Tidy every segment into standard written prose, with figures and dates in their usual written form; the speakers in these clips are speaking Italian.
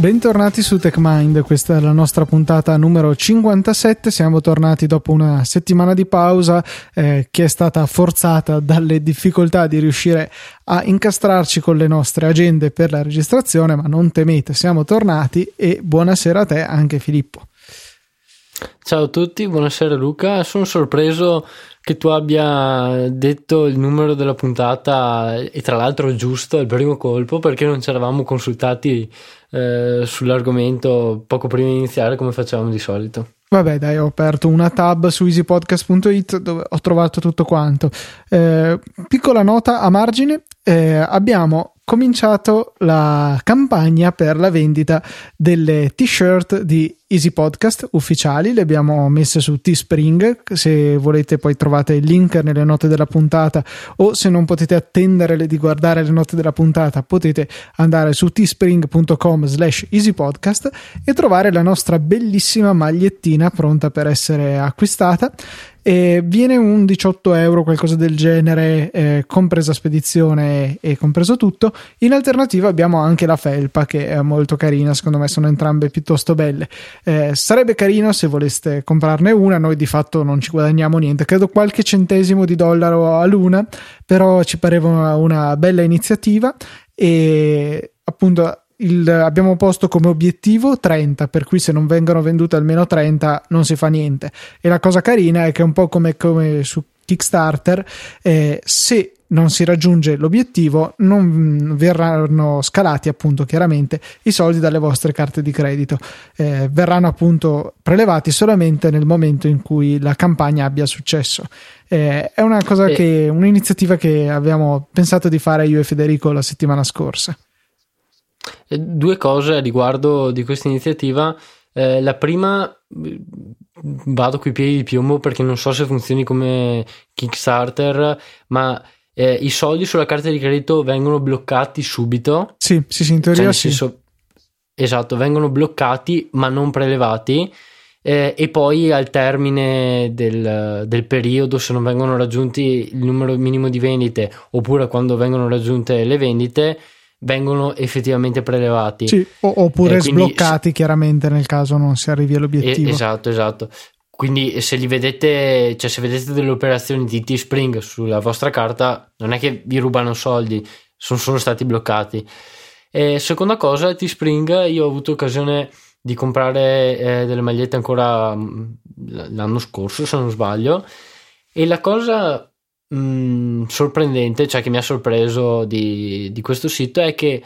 Bentornati su TechMind, questa è la nostra puntata numero 57. Siamo tornati dopo una settimana di pausa che è stata forzata dalle difficoltà di riuscire a incastrarci con le nostre agende per la registrazione, ma non temete, siamo tornati e buonasera a te anche Filippo. Ciao a tutti, buonasera Luca. Sono sorpreso che tu abbia detto il numero della puntata e tra l'altro giusto al primo colpo, perché non ci eravamo consultati sull'argomento poco prima di iniziare come facevamo di solito. Vabbè dai, ho aperto una tab su easypodcast.it dove ho trovato tutto quanto. Piccola nota a margine, abbiamo cominciato la campagna per la vendita delle t-shirt di Easy Podcast ufficiali, le abbiamo messe su Teespring, se volete poi trovate il link nelle note della puntata, o se non potete attendere di guardare le note della puntata potete andare su teespring.com/easypodcast e trovare la nostra bellissima magliettina pronta per essere acquistata. E viene un 18 euro, qualcosa del genere, compresa spedizione e compreso tutto. In alternativa abbiamo anche la felpa che è molto carina, secondo me sono entrambe piuttosto belle. Sarebbe carino se voleste comprarne una, noi di fatto non ci guadagniamo niente, credo qualche centesimo di dollaro all'una, però ci pareva una bella iniziativa e appunto abbiamo posto come obiettivo 30, per cui se non vengono vendute almeno 30 non si fa niente. E la cosa carina è che è un po' come su Kickstarter, se non si raggiunge l'obiettivo non verranno scalati appunto chiaramente i soldi dalle vostre carte di credito, verranno appunto prelevati solamente nel momento in cui la campagna abbia successo. È una cosa un'iniziativa che abbiamo pensato di fare io e Federico la settimana scorsa. Due cose a riguardo di questa iniziativa. La prima, vado coi piedi di piombo perché non so se funzioni come Kickstarter, ma i soldi sulla carta di credito vengono bloccati subito. Sì, in teoria, cioè, sì. Senso, esatto, vengono bloccati ma non prelevati, e poi al termine del periodo, se non vengono raggiunti il numero minimo di vendite oppure quando vengono raggiunte le vendite, vengono effettivamente prelevati, sì, oppure quindi sbloccati chiaramente nel caso non si arrivi all'obiettivo. Esatto. Quindi se li vedete, cioè se vedete delle operazioni di Teespring sulla vostra carta, non è che vi rubano soldi, sono stati bloccati. Seconda cosa, Teespring, io ho avuto occasione di comprare delle magliette ancora l'anno scorso, se non sbaglio, e la cosa sorprendente, cioè che mi ha sorpreso di questo sito, è che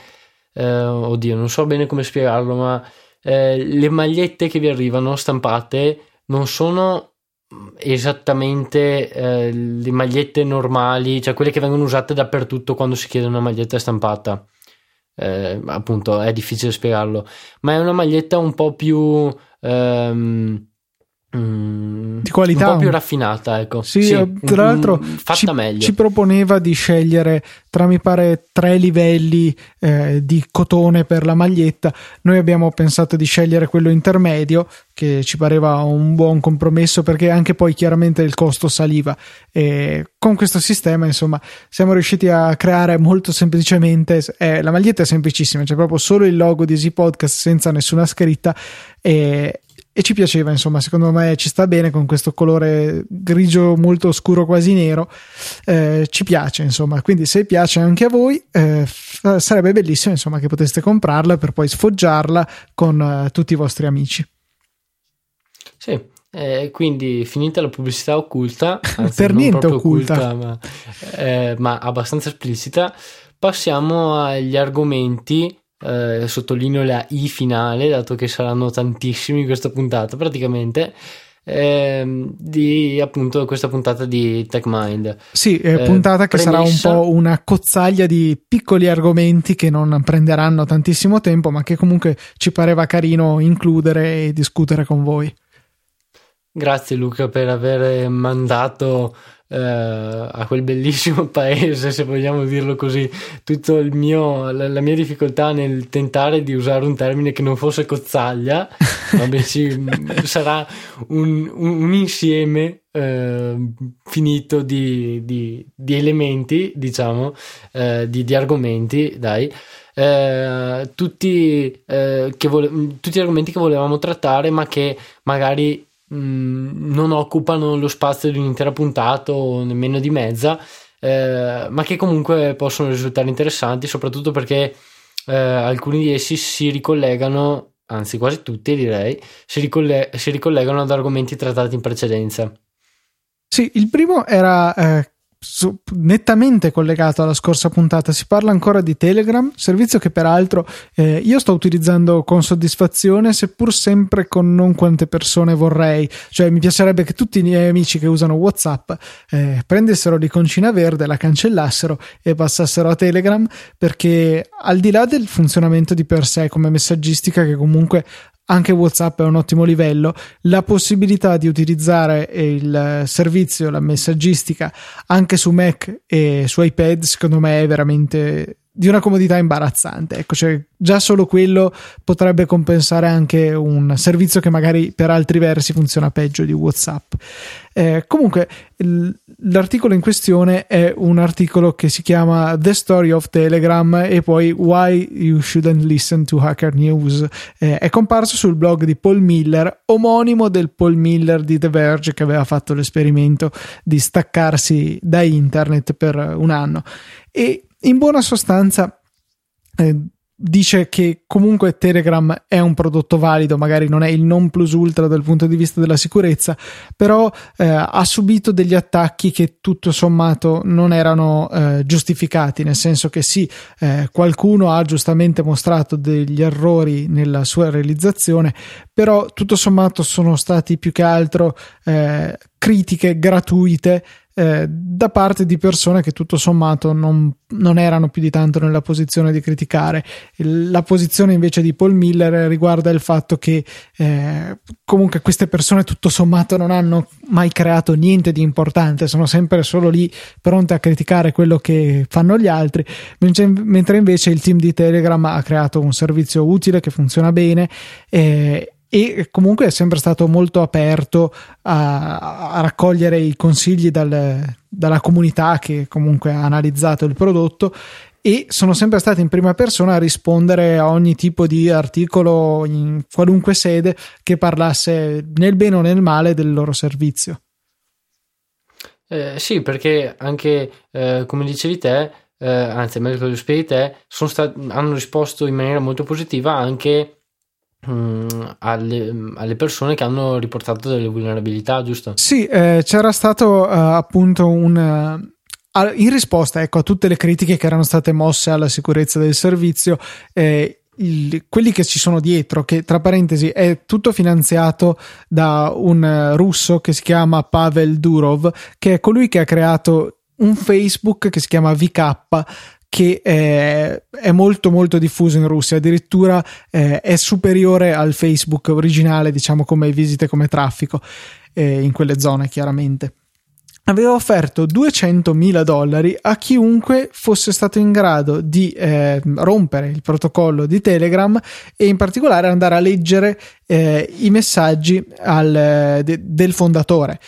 oddio, non so bene come spiegarlo, ma le magliette che vi arrivano stampate non sono esattamente le magliette normali, cioè quelle che vengono usate dappertutto quando si chiede una maglietta stampata, appunto è difficile spiegarlo, ma è una maglietta un po' più di qualità, un po' più raffinata, ecco. Sì, tra l'altro fatta meglio. Ci proponeva di scegliere tra, mi pare, 3 livelli di cotone per la maglietta. Noi abbiamo pensato di scegliere quello intermedio, che ci pareva un buon compromesso, perché anche poi chiaramente il costo saliva, e con questo sistema insomma siamo riusciti a creare molto semplicemente, la maglietta è semplicissima, c'è proprio solo il logo di Easy Podcast senza nessuna scritta, e ci piaceva, insomma, secondo me ci sta bene con questo colore grigio molto oscuro, quasi nero, ci piace insomma, quindi se piace anche a voi sarebbe bellissimo insomma che poteste comprarla per poi sfoggiarla con tutti i vostri amici. Sì, quindi finita la pubblicità occulta, anzi, per niente occulta, ma abbastanza esplicita, passiamo agli argomenti. Sottolineo la I finale, dato che saranno tantissimi in questa puntata praticamente, di appunto questa puntata di TechMind. Sì, puntata che sarà un po' una cozzaglia di piccoli argomenti che non prenderanno tantissimo tempo, ma che comunque ci pareva carino includere e discutere con voi. Grazie Luca per aver mandato a quel bellissimo paese, se vogliamo dirlo così, tutto la mia difficoltà nel tentare di usare un termine che non fosse cozzaglia, ma bensì sarà un insieme finito di elementi, diciamo, di argomenti, dai, tutti gli argomenti che volevamo trattare, ma che magari non occupano lo spazio di un'intera puntata o nemmeno di mezza, ma che comunque possono risultare interessanti, soprattutto perché alcuni di essi si ricollegano, anzi quasi tutti direi, si ricollegano ad argomenti trattati in precedenza. Sì, il primo era nettamente collegato alla scorsa puntata. Si parla ancora di Telegram, servizio che peraltro io sto utilizzando con soddisfazione, seppur sempre con non quante persone vorrei. Cioè, mi piacerebbe che tutti i miei amici che usano WhatsApp prendessero l'iconcina verde, la cancellassero e passassero a Telegram, perché al di là del funzionamento di per sé come messaggistica, che comunque anche WhatsApp è un ottimo livello, la possibilità di utilizzare il servizio, la messaggistica, anche su Mac e su iPad, secondo me è veramente di una comodità imbarazzante. Ecco, cioè, già solo quello potrebbe compensare anche un servizio che magari per altri versi funziona peggio di WhatsApp. Comunque l'articolo in questione è un articolo che si chiama The Story of Telegram e poi Why You Shouldn't Listen to Hacker News. È comparso sul blog di Paul Miller, omonimo del Paul Miller di The Verge, che aveva fatto l'esperimento di staccarsi da internet per un anno, e in buona sostanza dice che comunque Telegram è un prodotto valido, magari non è il non plus ultra dal punto di vista della sicurezza, però ha subito degli attacchi che tutto sommato non erano giustificati, nel senso che sì, qualcuno ha giustamente mostrato degli errori nella sua realizzazione, però tutto sommato sono stati più che altro critiche gratuite da parte di persone che tutto sommato non erano più di tanto nella posizione di criticare. La posizione invece di Paul Miller riguarda il fatto che comunque queste persone tutto sommato non hanno mai creato niente di importante, sono sempre solo lì pronte a criticare quello che fanno gli altri, mentre invece il team di Telegram ha creato un servizio utile che funziona bene e comunque è sempre stato molto aperto a raccogliere i consigli dalla comunità che comunque ha analizzato il prodotto, e sono sempre stati in prima persona a rispondere a ogni tipo di articolo in qualunque sede che parlasse nel bene o nel male del loro servizio. Sì, perché anche come dicevi te, anzi meglio che lo spieghi te, hanno risposto in maniera molto positiva anche alle persone che hanno riportato delle vulnerabilità, giusto? Sì, c'era stato appunto in risposta, ecco, a tutte le critiche che erano state mosse alla sicurezza del servizio, quelli che ci sono dietro, che tra parentesi è tutto finanziato da un russo che si chiama Pavel Durov, che è colui che ha creato un Facebook che si chiama VK, che è molto molto diffuso in Russia, addirittura è superiore al Facebook originale, diciamo, come visite, come traffico in quelle zone. Chiaramente aveva offerto $200,000 a chiunque fosse stato in grado di rompere il protocollo di Telegram e in particolare andare a leggere i messaggi del fondatore,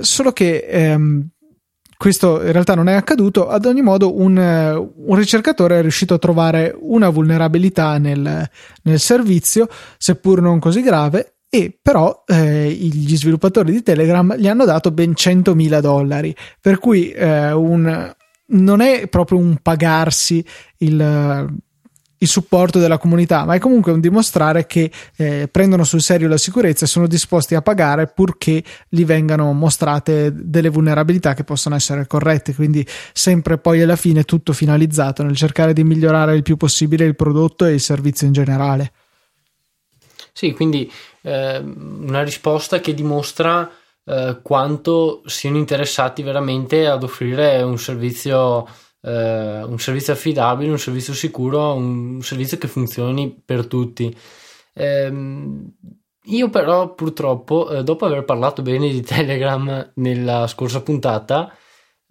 solo che questo in realtà non è accaduto. Ad ogni modo un ricercatore è riuscito a trovare una vulnerabilità nel servizio, seppur non così grave, e però gli sviluppatori di Telegram gli hanno dato ben $100,000, per cui non è proprio un pagarsi il supporto della comunità, ma è comunque un dimostrare che prendono sul serio la sicurezza e sono disposti a pagare purché gli vengano mostrate delle vulnerabilità che possono essere corrette. Quindi sempre poi alla fine tutto finalizzato nel cercare di migliorare il più possibile il prodotto e il servizio in generale. Sì, quindi una risposta che dimostra quanto siano interessati veramente ad offrire un servizio affidabile, un servizio sicuro, un servizio che funzioni per tutti. Io però purtroppo, dopo aver parlato bene di Telegram nella scorsa puntata,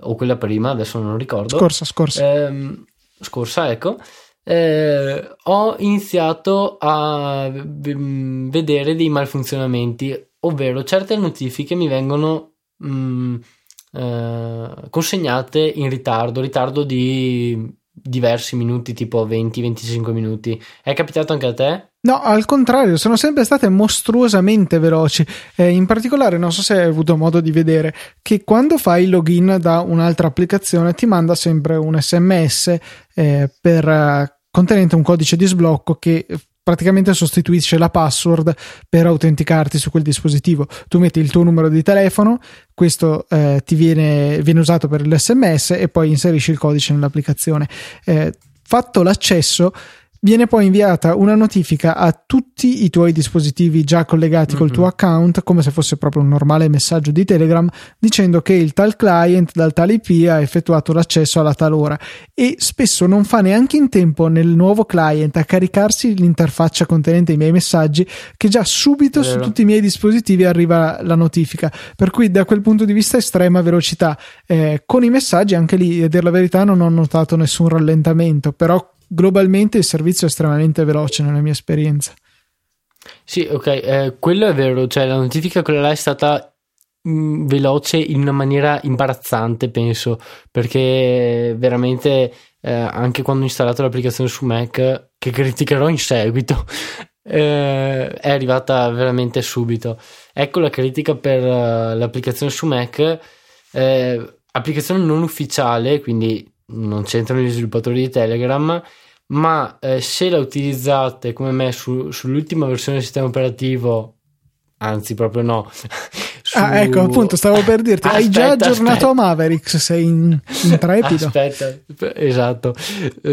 o quella prima, adesso non ricordo, scorsa ecco, ho iniziato a vedere dei malfunzionamenti, ovvero certe notifiche mi vengono consegnate in ritardo di diversi minuti, tipo 20-25 minuti. È capitato anche a te? No, al contrario, sono sempre state mostruosamente veloci. In particolare, non so se hai avuto modo di vedere che quando fai il login da un'altra applicazione ti manda sempre un SMS contenente un codice di sblocco che praticamente sostituisce la password per autenticarti su quel dispositivo. Tu metti il tuo numero di telefono, questo ti viene usato per l'SMS e poi inserisci il codice nell'applicazione. Fatto l'accesso, viene poi inviata una notifica a tutti i tuoi dispositivi già collegati col tuo account, come se fosse proprio un normale messaggio di Telegram, dicendo che il tal client dal tal IP ha effettuato l'accesso alla tal ora, e spesso non fa neanche in tempo nel nuovo client a caricarsi l'interfaccia contenente i miei messaggi, che già subito su tutti i miei dispositivi arriva la notifica. Per cui da quel punto di vista estrema velocità. Con i messaggi anche lì, a dire la verità, non ho notato nessun rallentamento, però globalmente il servizio è estremamente veloce nella mia esperienza. Sì, ok, quello è vero, cioè la notifica quella là è stata veloce in una maniera imbarazzante, penso, perché veramente anche quando ho installato l'applicazione su Mac, che criticherò in seguito, è arrivata veramente subito. Ecco la critica per l'applicazione su Mac, applicazione non ufficiale, quindi non c'entrano gli sviluppatori di Telegram, ma se la utilizzate come me sull'ultima versione del sistema operativo, anzi proprio no ecco, appunto stavo per dirti, aspetta, hai già aggiornato a Mavericks, sei intrepido. Aspetta, esatto,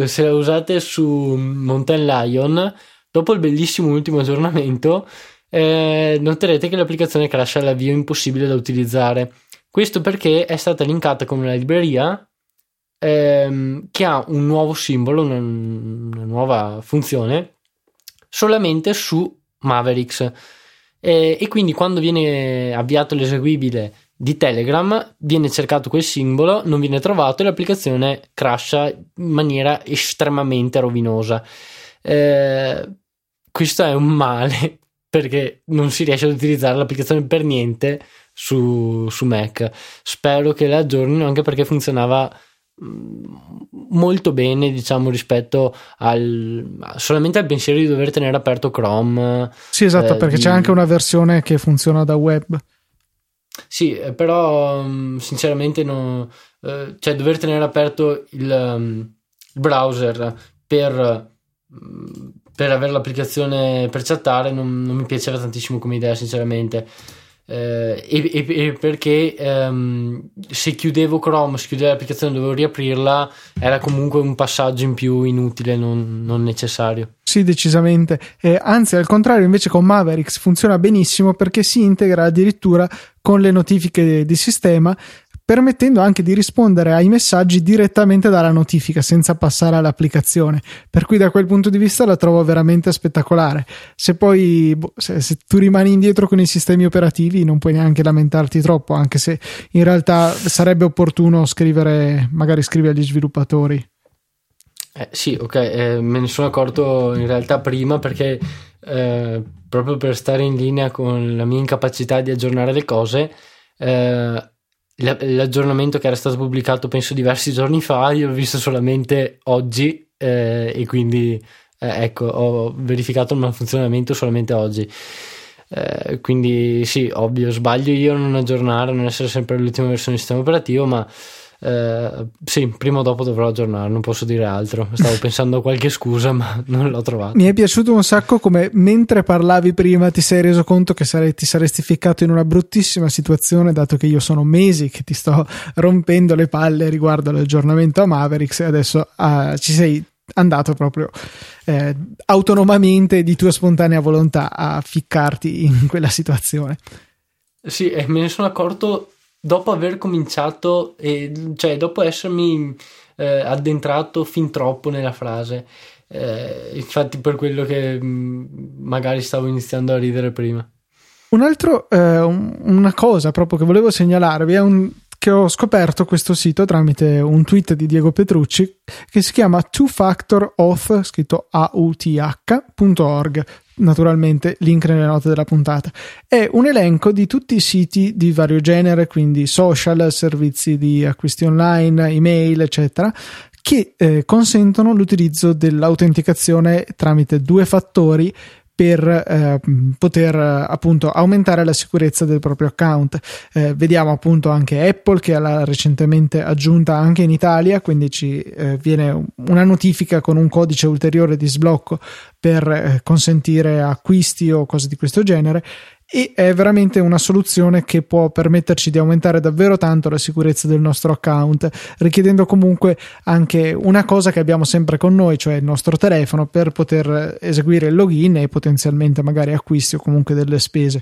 se la usate su Mountain Lion, dopo il bellissimo ultimo aggiornamento noterete che l'applicazione crasha all'avvio, impossibile da utilizzare. Questo perché è stata linkata come una libreria che ha un nuovo simbolo, una nuova funzione solamente su Mavericks, e quindi quando viene avviato l'eseguibile di Telegram viene cercato quel simbolo, non viene trovato e l'applicazione crasha in maniera estremamente rovinosa. Questo è un male perché non si riesce ad utilizzare l'applicazione per niente su Mac. Spero che la aggiornino, anche perché funzionava molto bene, diciamo, rispetto solamente al pensiero di dover tenere aperto Chrome. Sì, esatto, perché c'è anche una versione che funziona da web. Sì, però sinceramente no, cioè dover tenere aperto il browser per avere l'applicazione per chattare non mi piaceva tantissimo come idea, sinceramente. E perché se chiudevo Chrome, se chiudevo l'applicazione dovevo riaprirla, era comunque un passaggio in più inutile, non necessario. Sì, decisamente. Anzi, al contrario, invece con Mavericks funziona benissimo perché si integra addirittura con le notifiche di sistema, permettendo anche di rispondere ai messaggi direttamente dalla notifica senza passare all'applicazione, per cui da quel punto di vista la trovo veramente spettacolare. Se poi se tu rimani indietro con i sistemi operativi non puoi neanche lamentarti troppo, anche se in realtà sarebbe opportuno scrivere agli sviluppatori. Sì, ok, me ne sono accorto in realtà prima, perché proprio per stare in linea con la mia incapacità di aggiornare le cose, l'aggiornamento che era stato pubblicato penso diversi giorni fa io l'ho visto solamente oggi, e quindi ecco, ho verificato il malfunzionamento solamente oggi, quindi sì, ovvio, sbaglio io a non aggiornare, non essere sempre l'ultima versione del sistema operativo, ma sì, prima o dopo dovrò aggiornare, non posso dire altro. Stavo pensando a qualche scusa ma non l'ho trovata. Mi è piaciuto un sacco come mentre parlavi prima ti sei reso conto che ti saresti ficcato in una bruttissima situazione, dato che io sono mesi che ti sto rompendo le palle riguardo all'aggiornamento a Mavericks, e adesso ci sei andato proprio autonomamente, di tua spontanea volontà, a ficcarti in quella situazione. Sì, e me ne sono accorto dopo aver cominciato, cioè dopo essermi addentrato fin troppo nella frase, infatti per quello che magari stavo iniziando a ridere prima. Una cosa proprio che volevo segnalarvi è che ho scoperto questo sito tramite un tweet di Diego Petrucci che si chiama Two Factor Auth, scritto AUTH.org. Naturalmente link nelle note della puntata. È un elenco di tutti i siti di vario genere, quindi social, servizi di acquisti online, email, eccetera, che consentono l'utilizzo dell'autenticazione tramite due fattori per poter appunto aumentare la sicurezza del proprio account. Vediamo appunto anche Apple che l'ha recentemente aggiunta anche in Italia, quindi ci viene una notifica con un codice ulteriore di sblocco per consentire acquisti o cose di questo genere, e è veramente una soluzione che può permetterci di aumentare davvero tanto la sicurezza del nostro account, richiedendo comunque anche una cosa che abbiamo sempre con noi, cioè il nostro telefono, per poter eseguire il login e potenzialmente magari acquisti o comunque delle spese.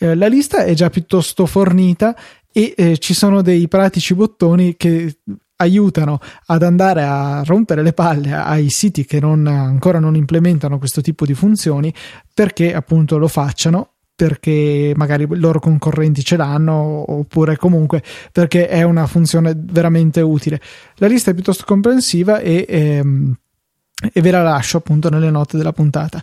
La lista è già piuttosto fornita e ci sono dei pratici bottoni che aiutano ad andare a rompere le palle ai siti che ancora non implementano questo tipo di funzioni, perché appunto lo facciano, perché magari i loro concorrenti ce l'hanno, oppure comunque perché è una funzione veramente utile. La lista è piuttosto comprensiva e ve la lascio appunto nelle note della puntata.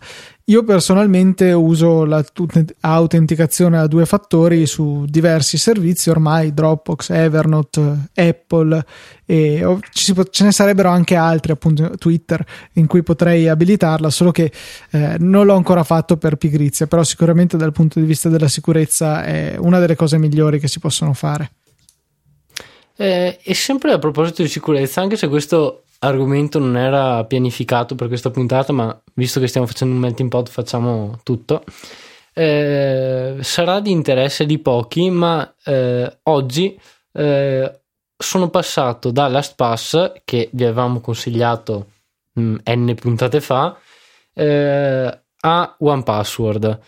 Io personalmente uso l'autenticazione a due fattori su diversi servizi ormai, Dropbox, Evernote, Apple, e ce ne sarebbero anche altri, appunto Twitter, in cui potrei abilitarla, solo che non l'ho ancora fatto per pigrizia, però sicuramente dal punto di vista della sicurezza è una delle cose migliori che si possono fare. E sempre a proposito di sicurezza, anche se questo argomento non era pianificato per questa puntata, ma visto che stiamo facendo un melting pot facciamo tutto, sarà di interesse di pochi, ma oggi sono passato da LastPass, che vi avevamo consigliato n puntate fa, a 1Password,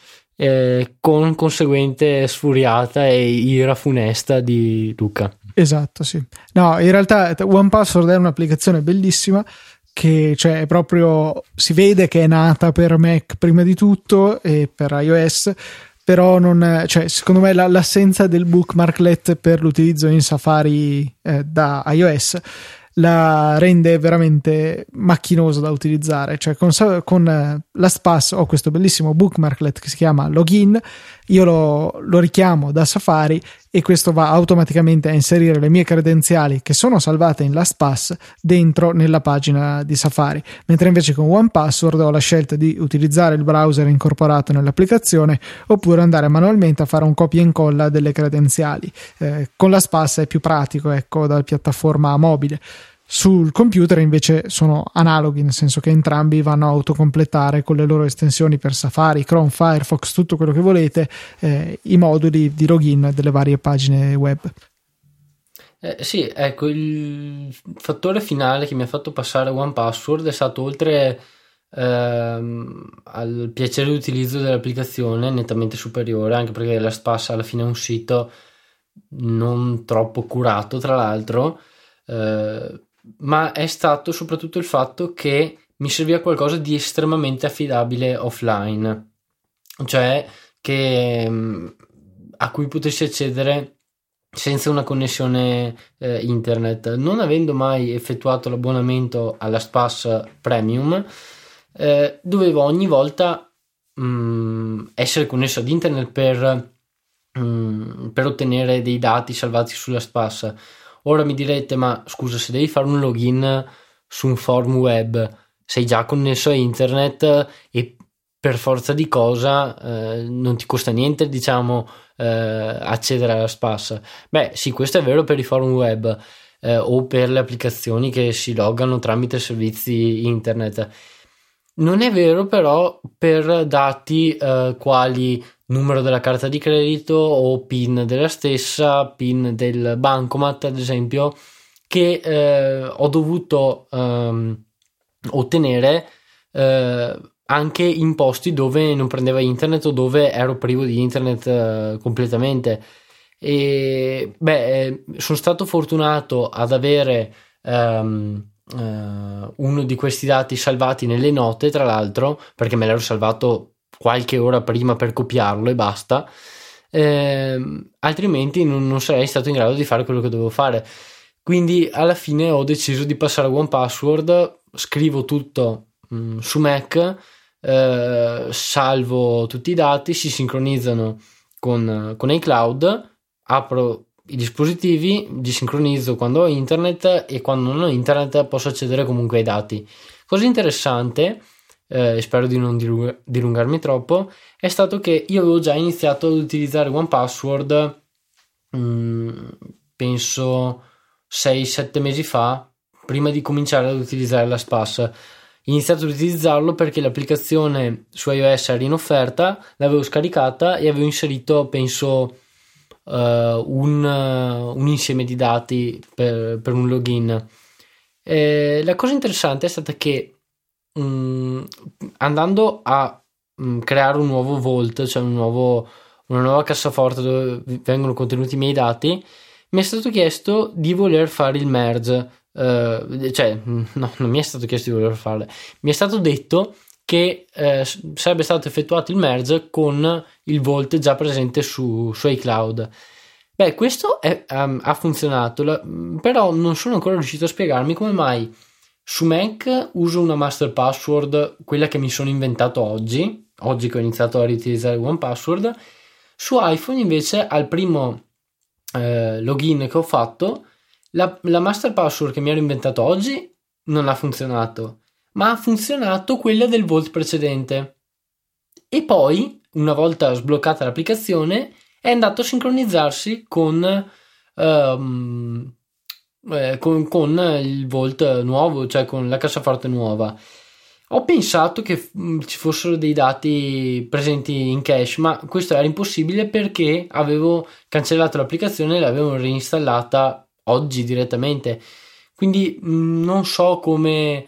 con conseguente sfuriata e ira funesta di Luca. Esatto, sì. No, in realtà 1Password è un'applicazione bellissima che, cioè, è proprio, si vede che è nata per Mac prima di tutto e per iOS, però non, cioè, secondo me l'assenza del bookmarklet per l'utilizzo in Safari da iOS la rende veramente macchinosa da utilizzare. Cioè con LastPass ho questo bellissimo bookmarklet che si chiama Login, io lo richiamo da Safari e questo va automaticamente a inserire le mie credenziali che sono salvate in LastPass dentro nella pagina di Safari, mentre invece con 1Password ho la scelta di utilizzare il browser incorporato nell'applicazione oppure andare manualmente a fare un copia e incolla delle credenziali. Con LastPass è più pratico, ecco, dalla piattaforma mobile. Sul computer invece sono analoghi, nel senso che entrambi vanno a autocompletare con le loro estensioni per Safari, Chrome, Firefox, tutto quello che volete, i moduli di login delle varie pagine web. Sì, ecco, il fattore finale che mi ha fatto passare 1Password è stato, oltre al piacere di utilizzo dell'applicazione, nettamente superiore, anche perché LastPass alla fine è un sito non troppo curato, tra l'altro, ma è stato soprattutto il fatto che mi serviva qualcosa di estremamente affidabile offline, cioè che a cui potessi accedere senza una connessione internet. Non avendo mai effettuato l'abbonamento alla LastPass Premium, dovevo ogni volta essere connesso ad internet per ottenere dei dati salvati sulla LastPass. Ora mi direte, ma scusa, se devi fare un login su un forum web, sei già connesso a internet e per forza di cosa non ti costa niente, diciamo, accedere alla LastPass. Beh sì, questo è vero per i forum web o per le applicazioni che si loggano tramite servizi internet. Non è vero però per dati quali numero della carta di credito o PIN della stessa, PIN del bancomat ad esempio, che ho dovuto ottenere anche in posti dove non prendeva internet o dove ero privo di internet completamente. E beh, sono stato fortunato ad avere uno di questi dati salvati nelle note, tra l'altro, perché me l'ero salvato qualche ora prima per copiarlo e basta, altrimenti non sarei stato in grado di fare quello che dovevo fare. Quindi alla fine ho deciso di passare a 1Password, scrivo tutto su Mac, salvo tutti i dati, si sincronizzano con iCloud, apro i dispositivi li sincronizzo quando ho internet, e quando non ho internet posso accedere comunque ai dati. Cosa interessante, spero di non dilungarmi troppo, è stato che io avevo già iniziato ad utilizzare 1Password penso 6-7 mesi fa, prima di cominciare ad utilizzare LastPass. Ho iniziato ad utilizzarlo perché l'applicazione su iOS era in offerta, l'avevo scaricata e avevo inserito penso un insieme di dati per un login. La cosa interessante è stata che andando a creare un nuovo vault, cioè una nuova cassaforte dove vengono contenuti i miei dati, mi è stato chiesto di voler fare il merge, non mi è stato chiesto di voler farle, mi è stato detto che sarebbe stato effettuato il merge con il vault già presente su iCloud. Beh, questo ha funzionato, però non sono ancora riuscito a spiegarmi come mai su Mac uso una master password, quella che mi sono inventato oggi che ho iniziato a riutilizzare 1Password. Su iPhone invece al primo login che ho fatto la master password che mi ero inventato oggi non ha funzionato, ma ha funzionato quella del vault precedente, e poi una volta sbloccata l'applicazione è andato a sincronizzarsi con il vault nuovo, cioè con la cassaforte nuova. Ho pensato che ci fossero dei dati presenti in cache, ma questo era impossibile perché avevo cancellato l'applicazione e l'avevo reinstallata oggi direttamente, quindi non so come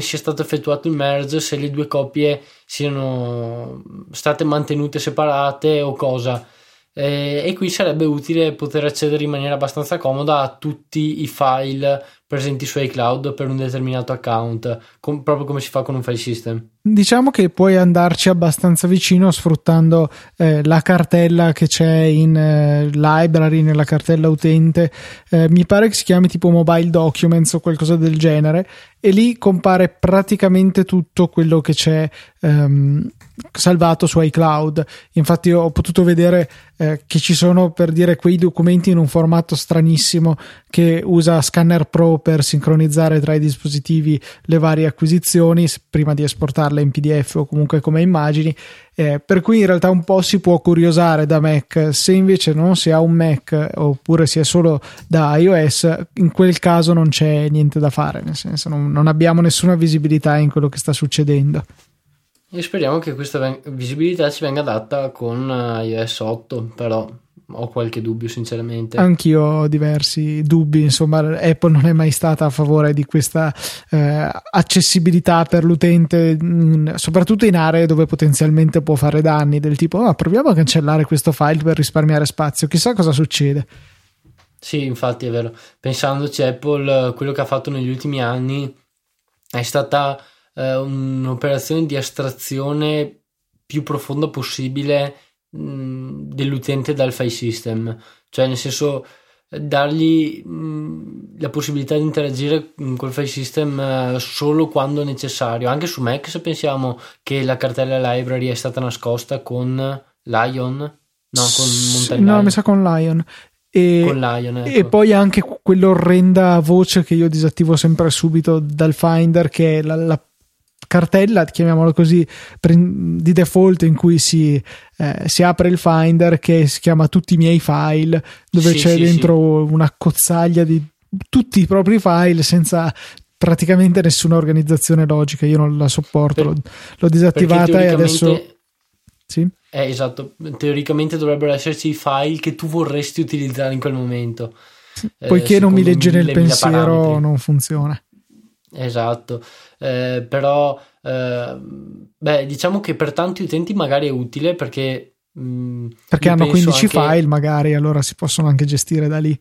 sia stato effettuato il merge, se le due copie siano state mantenute separate o cosa, e qui sarebbe utile poter accedere in maniera abbastanza comoda a tutti i file presenti su iCloud per un determinato account, proprio come si fa con un file system. Diciamo che puoi andarci abbastanza vicino sfruttando la cartella che c'è in library, nella cartella utente, mi pare che si chiami tipo mobile documents o qualcosa del genere, e lì compare praticamente tutto quello che c'è salvato su iCloud. Infatti io ho potuto vedere che ci sono, per dire, quei documenti in un formato stranissimo che usa Scanner Pro per sincronizzare tra i dispositivi le varie acquisizioni prima di esportarle in PDF o comunque come immagini, per cui in realtà un po' si può curiosare da Mac. Se invece non si ha un Mac oppure si è solo da iOS, in quel caso non c'è niente da fare, nel senso non abbiamo nessuna visibilità in quello che sta succedendo, e speriamo che questa visibilità ci venga data con iOS 8, però ho qualche dubbio sinceramente. Anch'io ho diversi dubbi, insomma Apple non è mai stata a favore di questa accessibilità per l'utente, soprattutto in aree dove potenzialmente può fare danni, del tipo proviamo a cancellare questo file per risparmiare spazio, chissà cosa succede. Sì, infatti è vero, pensandoci Apple quello che ha fatto negli ultimi anni è stata un'operazione di astrazione più profonda possibile dell'utente dal file system, cioè nel senso dargli la possibilità di interagire col file system solo quando necessario. Anche su Mac, se pensiamo che la cartella library è stata nascosta con Lion, con Mountain Lion. No, mi sa con Lion. Con Lion, ecco. E poi anche quell'orrenda voce che io disattivo sempre subito dal Finder, che è la cartella, chiamiamolo così, di default in cui si apre il Finder, che si chiama tutti i miei file, dove c'è dentro una cozzaglia di tutti i propri file senza praticamente nessuna organizzazione logica. Io non la sopporto, l'ho disattivata e adesso... Sì? Esatto, teoricamente dovrebbero esserci i file che tu vorresti utilizzare in quel momento. Sì, poiché non mi legge nel pensiero, non funziona. Esatto, però diciamo che per tanti utenti magari è utile perché hanno 15 file magari, allora si possono anche gestire da lì.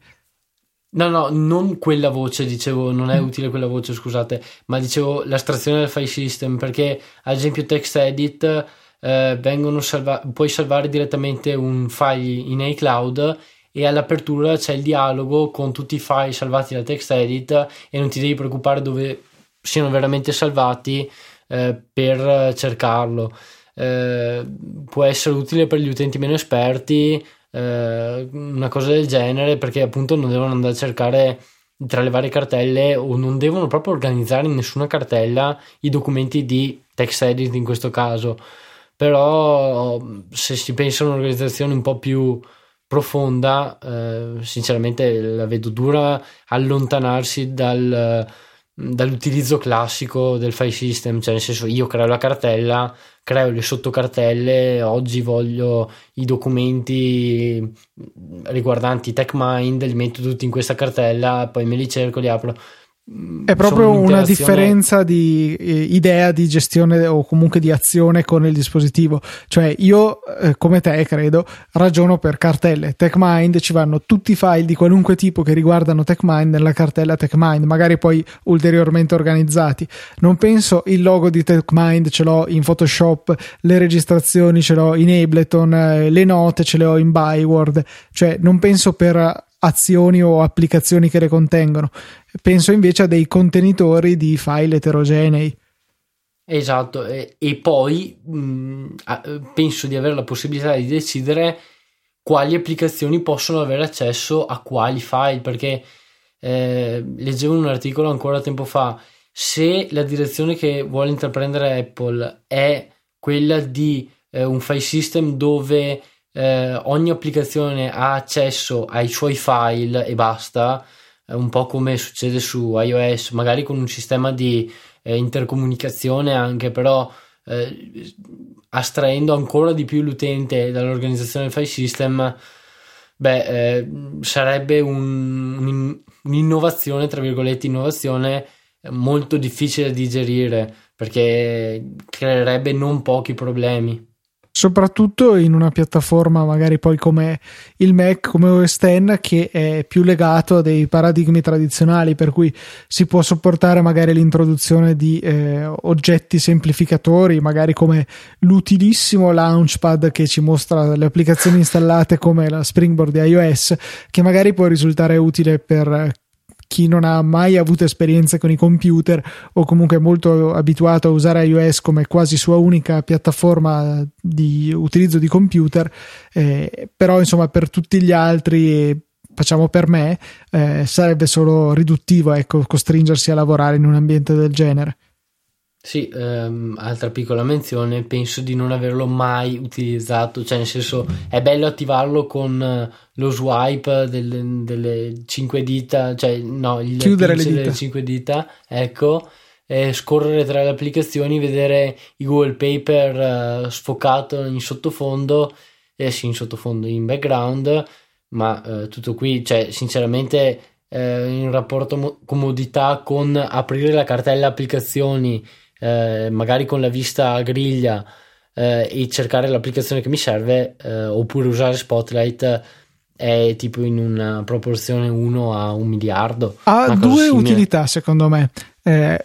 No, non quella voce, dicevo, non è utile quella voce, scusate, ma dicevo l'astrazione del file system, perché ad esempio TextEdit puoi salvare direttamente un file in iCloud e all'apertura c'è il dialogo con tutti i file salvati da TextEdit e non ti devi preoccupare dove siano veramente salvati per cercarlo. Può essere utile per gli utenti meno esperti, una cosa del genere, perché appunto non devono andare a cercare tra le varie cartelle, o non devono proprio organizzare in nessuna cartella i documenti di TextEdit in questo caso. Però se si pensa a un'organizzazione un po' più profonda, sinceramente la vedo dura allontanarsi dall'utilizzo classico del file system, cioè nel senso, io creo la cartella, creo le sottocartelle, oggi voglio i documenti riguardanti TechMind, li metto tutti in questa cartella, poi me li cerco, li apro. È proprio una differenza di idea di gestione o comunque di azione con il dispositivo. Cioè io, come te credo, ragiono per cartelle. TechMind, ci vanno tutti i file di qualunque tipo che riguardano TechMind nella cartella TechMind, magari poi ulteriormente organizzati. Non penso il logo di TechMind ce l'ho in Photoshop, le registrazioni ce l'ho in Ableton, le note ce le ho in Byword. Cioè non penso per azioni o applicazioni che le contengono, penso invece a dei contenitori di file eterogenei. Esatto, e poi penso di avere la possibilità di decidere quali applicazioni possono avere accesso a quali file, perché leggevo un articolo ancora tempo fa, se la direzione che vuole intraprendere Apple è quella di un file system dove ogni applicazione ha accesso ai suoi file e basta, un po' come succede su iOS, magari con un sistema di intercomunicazione anche, però astraendo ancora di più l'utente dall'organizzazione del file system, sarebbe un'innovazione, tra virgolette innovazione, molto difficile da digerire, perché creerebbe non pochi problemi. Soprattutto in una piattaforma magari poi come il Mac, come OS X, che è più legato a dei paradigmi tradizionali, per cui si può sopportare magari l'introduzione di oggetti semplificatori, magari come l'utilissimo Launchpad che ci mostra le applicazioni installate come la Springboard di iOS, che magari può risultare utile per chi non ha mai avuto esperienze con i computer o comunque è molto abituato a usare iOS come quasi sua unica piattaforma di utilizzo di computer, però insomma per tutti gli altri, facciamo per me, sarebbe solo riduttivo, ecco, costringersi a lavorare in un ambiente del genere. Sì, altra piccola menzione, penso di non averlo mai utilizzato, cioè nel senso è bello attivarlo con lo swipe delle 5 dita, cioè no, il chiudere le dita. 5 dita, ecco, scorrere tra le applicazioni, vedere i Google Paper sfocato in sottofondo, sì, in sottofondo, in background, ma tutto qui, cioè sinceramente in rapporto comodità con aprire la cartella applicazioni, magari con la vista a griglia, e cercare l'applicazione che mi serve, oppure usare Spotlight, è tipo in una proporzione 1 a 1.000.000. Ha due utilità secondo me.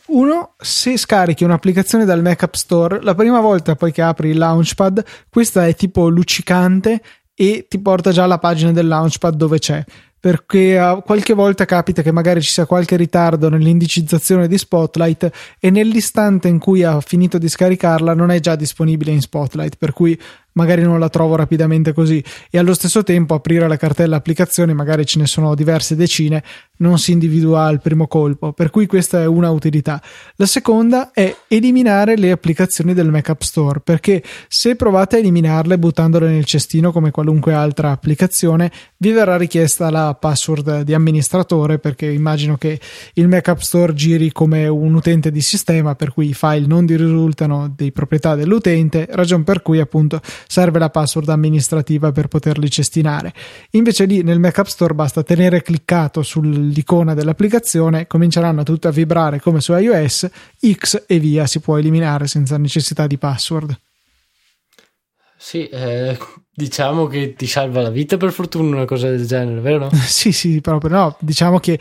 Uno, se scarichi un'applicazione dal Mac App Store, la prima volta poi che apri il Launchpad, questa è tipo luccicante e ti porta già alla pagina del Launchpad dove c'è, perché qualche volta capita che magari ci sia qualche ritardo nell'indicizzazione di Spotlight e nell'istante in cui ha finito di scaricarla non è già disponibile in Spotlight, per cui magari non la trovo rapidamente così, e allo stesso tempo aprire la cartella applicazioni, magari ce ne sono diverse decine, non si individua al primo colpo, per cui questa è una utilità. La seconda è eliminare le applicazioni del Mac App Store, perché se provate a eliminarle buttandole nel cestino come qualunque altra applicazione, vi verrà richiesta la password di amministratore, perché immagino che il Mac App Store giri come un utente di sistema, per cui i file non risultano di proprietà dell'utente, ragion per cui appunto serve la password amministrativa per poterli cestinare. Invece lì nel Mac App Store basta tenere cliccato sull'icona dell'applicazione, cominceranno tutte a vibrare come su iOS, X e via, si può eliminare senza necessità di password. Sì, diciamo che ti salva la vita, per fortuna, una cosa del genere, vero no? sì, proprio no, diciamo che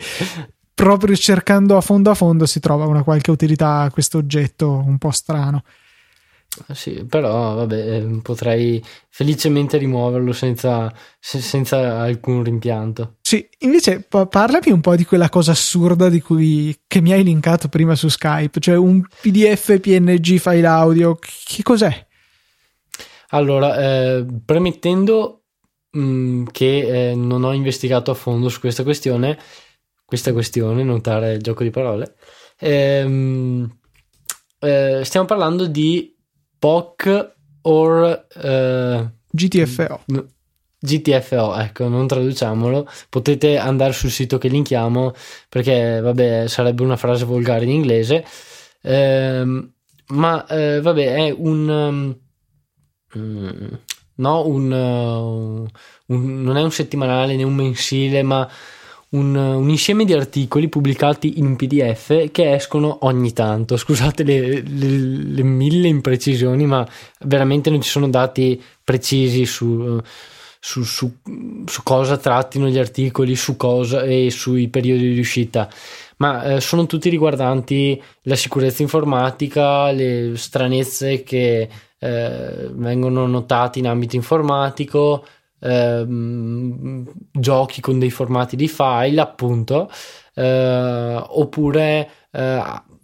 proprio cercando a fondo si trova una qualche utilità a questo oggetto un po' strano. Sì, però vabbè, potrei felicemente rimuoverlo senza alcun rimpianto. Sì, invece parlami un po' di quella cosa assurda che mi hai linkato prima su Skype, cioè un PDF PNG file audio, che cos'è? Allora, premettendo che non ho investigato a fondo su questa questione, notare il gioco di parole. Stiamo parlando di POC or GTFO. GTFO, ecco, non traduciamolo. Potete andare sul sito che linkiamo, perché vabbè, sarebbe una frase volgare in inglese, ma vabbè, è non è un settimanale né un mensile, ma un insieme di articoli pubblicati in PDF che escono ogni tanto. Scusate le mille imprecisioni, ma veramente non ci sono dati precisi su cosa trattino gli articoli, su cosa e sui periodi di uscita, ma sono tutti riguardanti la sicurezza informatica, le stranezze che vengono notate in ambito informatico, giochi con dei formati di file, appunto, oppure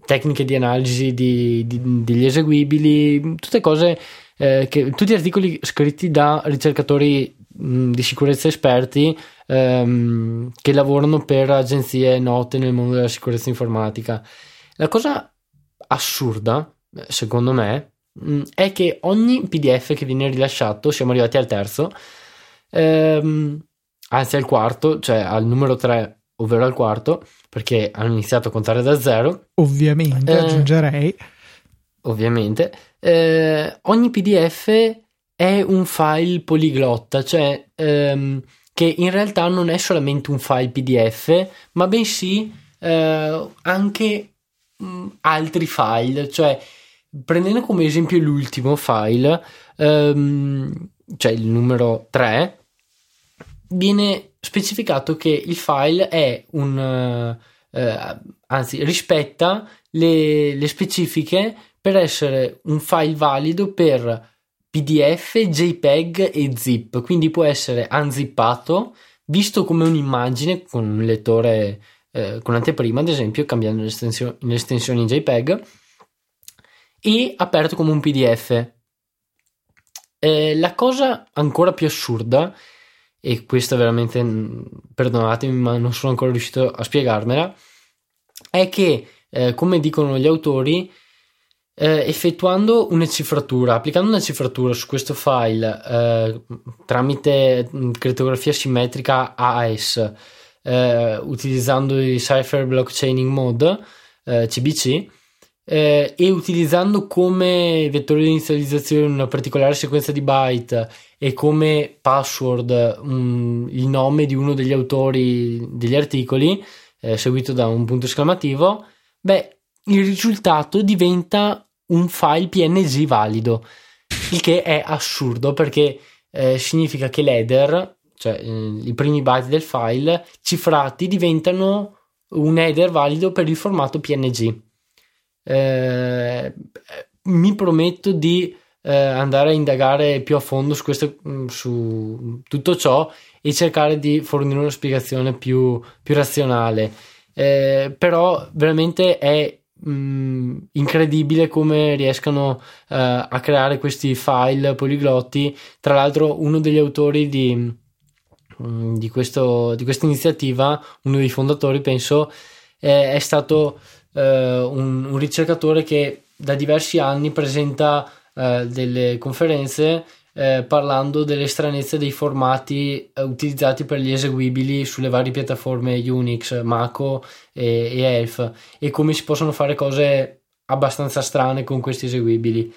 tecniche di analisi degli eseguibili, tutte cose tutti articoli scritti da ricercatori di sicurezza esperti che lavorano per agenzie note nel mondo della sicurezza informatica. La cosa assurda, secondo me, è che ogni PDF che viene rilasciato, siamo arrivati al terzo, anzi al quarto, cioè al numero 3, ovvero al quarto, perché hanno iniziato a contare da zero, ovviamente, aggiungerei ovviamente, ogni PDF è un file poliglotta, cioè che in realtà non è solamente un file PDF, ma bensì anche altri file. Cioè, prendendo come esempio l'ultimo file, cioè il numero 3, viene specificato che il file è rispetta le specifiche per essere un file valido per PDF, JPEG e ZIP, quindi può essere unzippato, visto come un'immagine con un lettore con anteprima, ad esempio, cambiando l'estensione in JPEG, e aperto come un PDF. La cosa ancora più assurda, e questa veramente, perdonatemi, ma non sono ancora riuscito a spiegarmela, è che, come dicono gli autori, effettuando una cifratura, applicando una cifratura su questo file tramite crittografia simmetrica AES, utilizzando il Cipher Blockchaining Mode CBC, e utilizzando come vettore di inizializzazione una particolare sequenza di byte e come password il nome di uno degli autori degli articoli, seguito da un punto esclamativo, il risultato diventa un file PNG valido, il che è assurdo, perché significa che l'header, cioè i primi byte del file cifrati, diventano un header valido per il formato PNG. Mi prometto di andare a indagare più a fondo su tutto ciò e cercare di fornire una spiegazione più razionale, però veramente è incredibile come riescano a creare questi file poliglotti. Tra l'altro, uno degli autori di questa iniziativa, uno dei fondatori, penso, è stato un ricercatore che da diversi anni presenta delle conferenze parlando delle stranezze dei formati utilizzati per gli eseguibili sulle varie piattaforme Unix, MacOS e Elf, e come si possono fare cose abbastanza strane con questi eseguibili.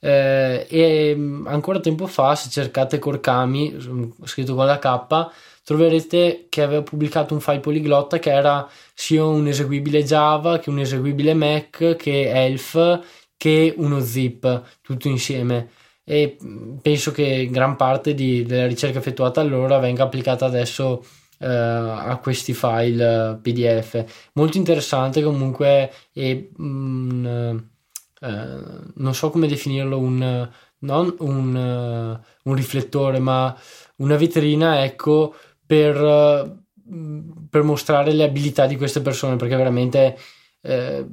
E ancora tempo fa, se cercate Corkami, scritto con la K, troverete che aveva pubblicato un file poliglotta che era sia un eseguibile Java che un eseguibile Mac che Elf che uno zip, tutto insieme. E penso che gran parte della ricerca effettuata allora venga applicata adesso a questi file PDF. Molto interessante comunque, e non so come definirlo, non un riflettore, ma una vetrina, ecco, per mostrare le abilità di queste persone, perché veramente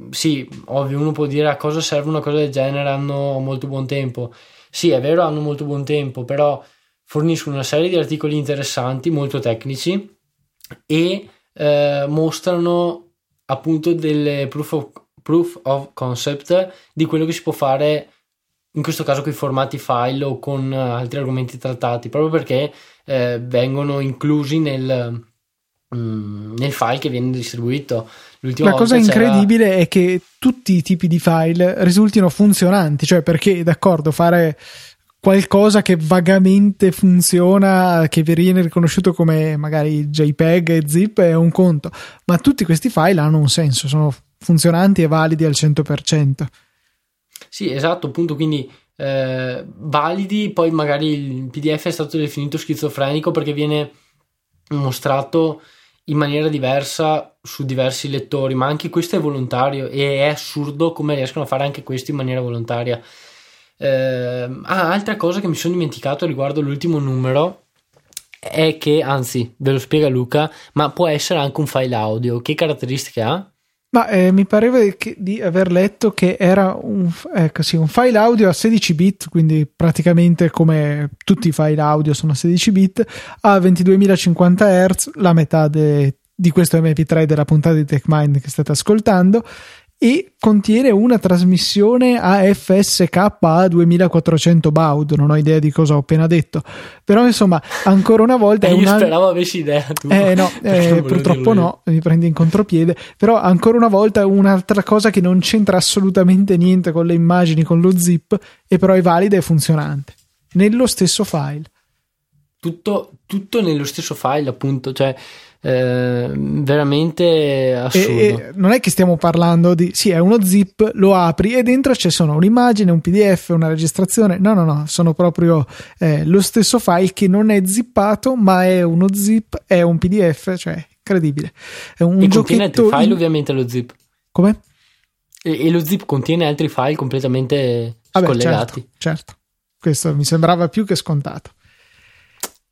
sì, ovvio, uno può dire a cosa serve una cosa del genere, hanno molto buon tempo. Sì, è vero, hanno molto buon tempo, però forniscono una serie di articoli interessanti, molto tecnici, e mostrano appunto delle proof of concept di quello che si può fare, in questo caso con i formati file o con altri argomenti trattati, proprio perché vengono inclusi nel file che viene distribuito. La cosa incredibile è che tutti i tipi di file risultino funzionanti, cioè perché, d'accordo, fare qualcosa che vagamente funziona, che viene riconosciuto come magari JPEG e ZIP, è un conto, ma tutti questi file hanno un senso, sono funzionanti e validi al 100%. Sì, esatto, appunto, quindi validi. Poi magari il PDF è stato definito schizofrenico perché viene mostrato in maniera diversa su diversi lettori, ma anche questo è volontario, e è assurdo come riescono a fare anche questo in maniera volontaria. Altra cosa che mi sono dimenticato riguardo l'ultimo numero è che, anzi ve lo spiega Luca, ma può essere anche un file audio. Che caratteristiche ha? Ma mi pareva di aver letto che era un file audio a 16 bit, quindi praticamente come tutti i file audio sono a 16 bit, a 22.050 Hz, la metà di questo MP3 della puntata di TechMind che state ascoltando, e contiene una trasmissione a FSK a 2400 baud. Non ho idea di cosa ho appena detto, però insomma, ancora una volta io speravo avessi idea tu. Purtroppo no, mi prendi in contropiede. Però ancora una volta un'altra cosa che non c'entra assolutamente niente con le immagini, con lo zip, e però è valida e funzionante nello stesso file, tutto nello stesso file, appunto, cioè veramente assurdo. E non è che stiamo parlando di è uno zip, lo apri e dentro ci sono un'immagine, un PDF, una registrazione. No, sono proprio lo stesso file che non è zippato, ma è uno zip, è un PDF, cioè incredibile. È un e contiene altri file, ovviamente, lo zip. Come? E lo zip contiene altri file completamente scollegati. Certo. Questo mi sembrava più che scontato.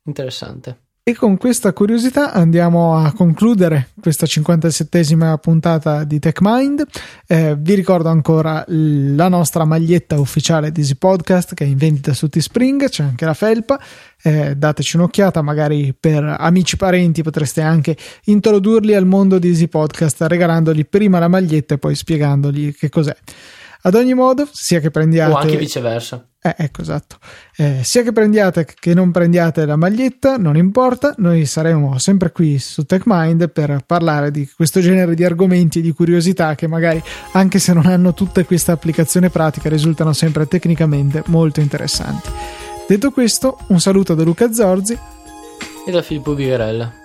Interessante. E con questa curiosità andiamo a concludere questa 57esima puntata di TechMind. Vi ricordo ancora la nostra maglietta ufficiale di Easy Podcast, che è in vendita su Teespring, c'è anche la felpa. Dateci un'occhiata, magari per amici, parenti potreste anche introdurli al mondo di Easy Podcast regalandogli prima la maglietta e poi spiegandogli che cos'è. Ad ogni modo, sia che prendiate... O anche viceversa. Ecco, esatto. Sia che prendiate che non prendiate la maglietta, non importa, noi saremo sempre qui su TechMind per parlare di questo genere di argomenti e di curiosità che magari, anche se non hanno tutta questa applicazione pratica, risultano sempre tecnicamente molto interessanti. Detto questo, un saluto da Luca Zorzi e da Filippo Bigarella.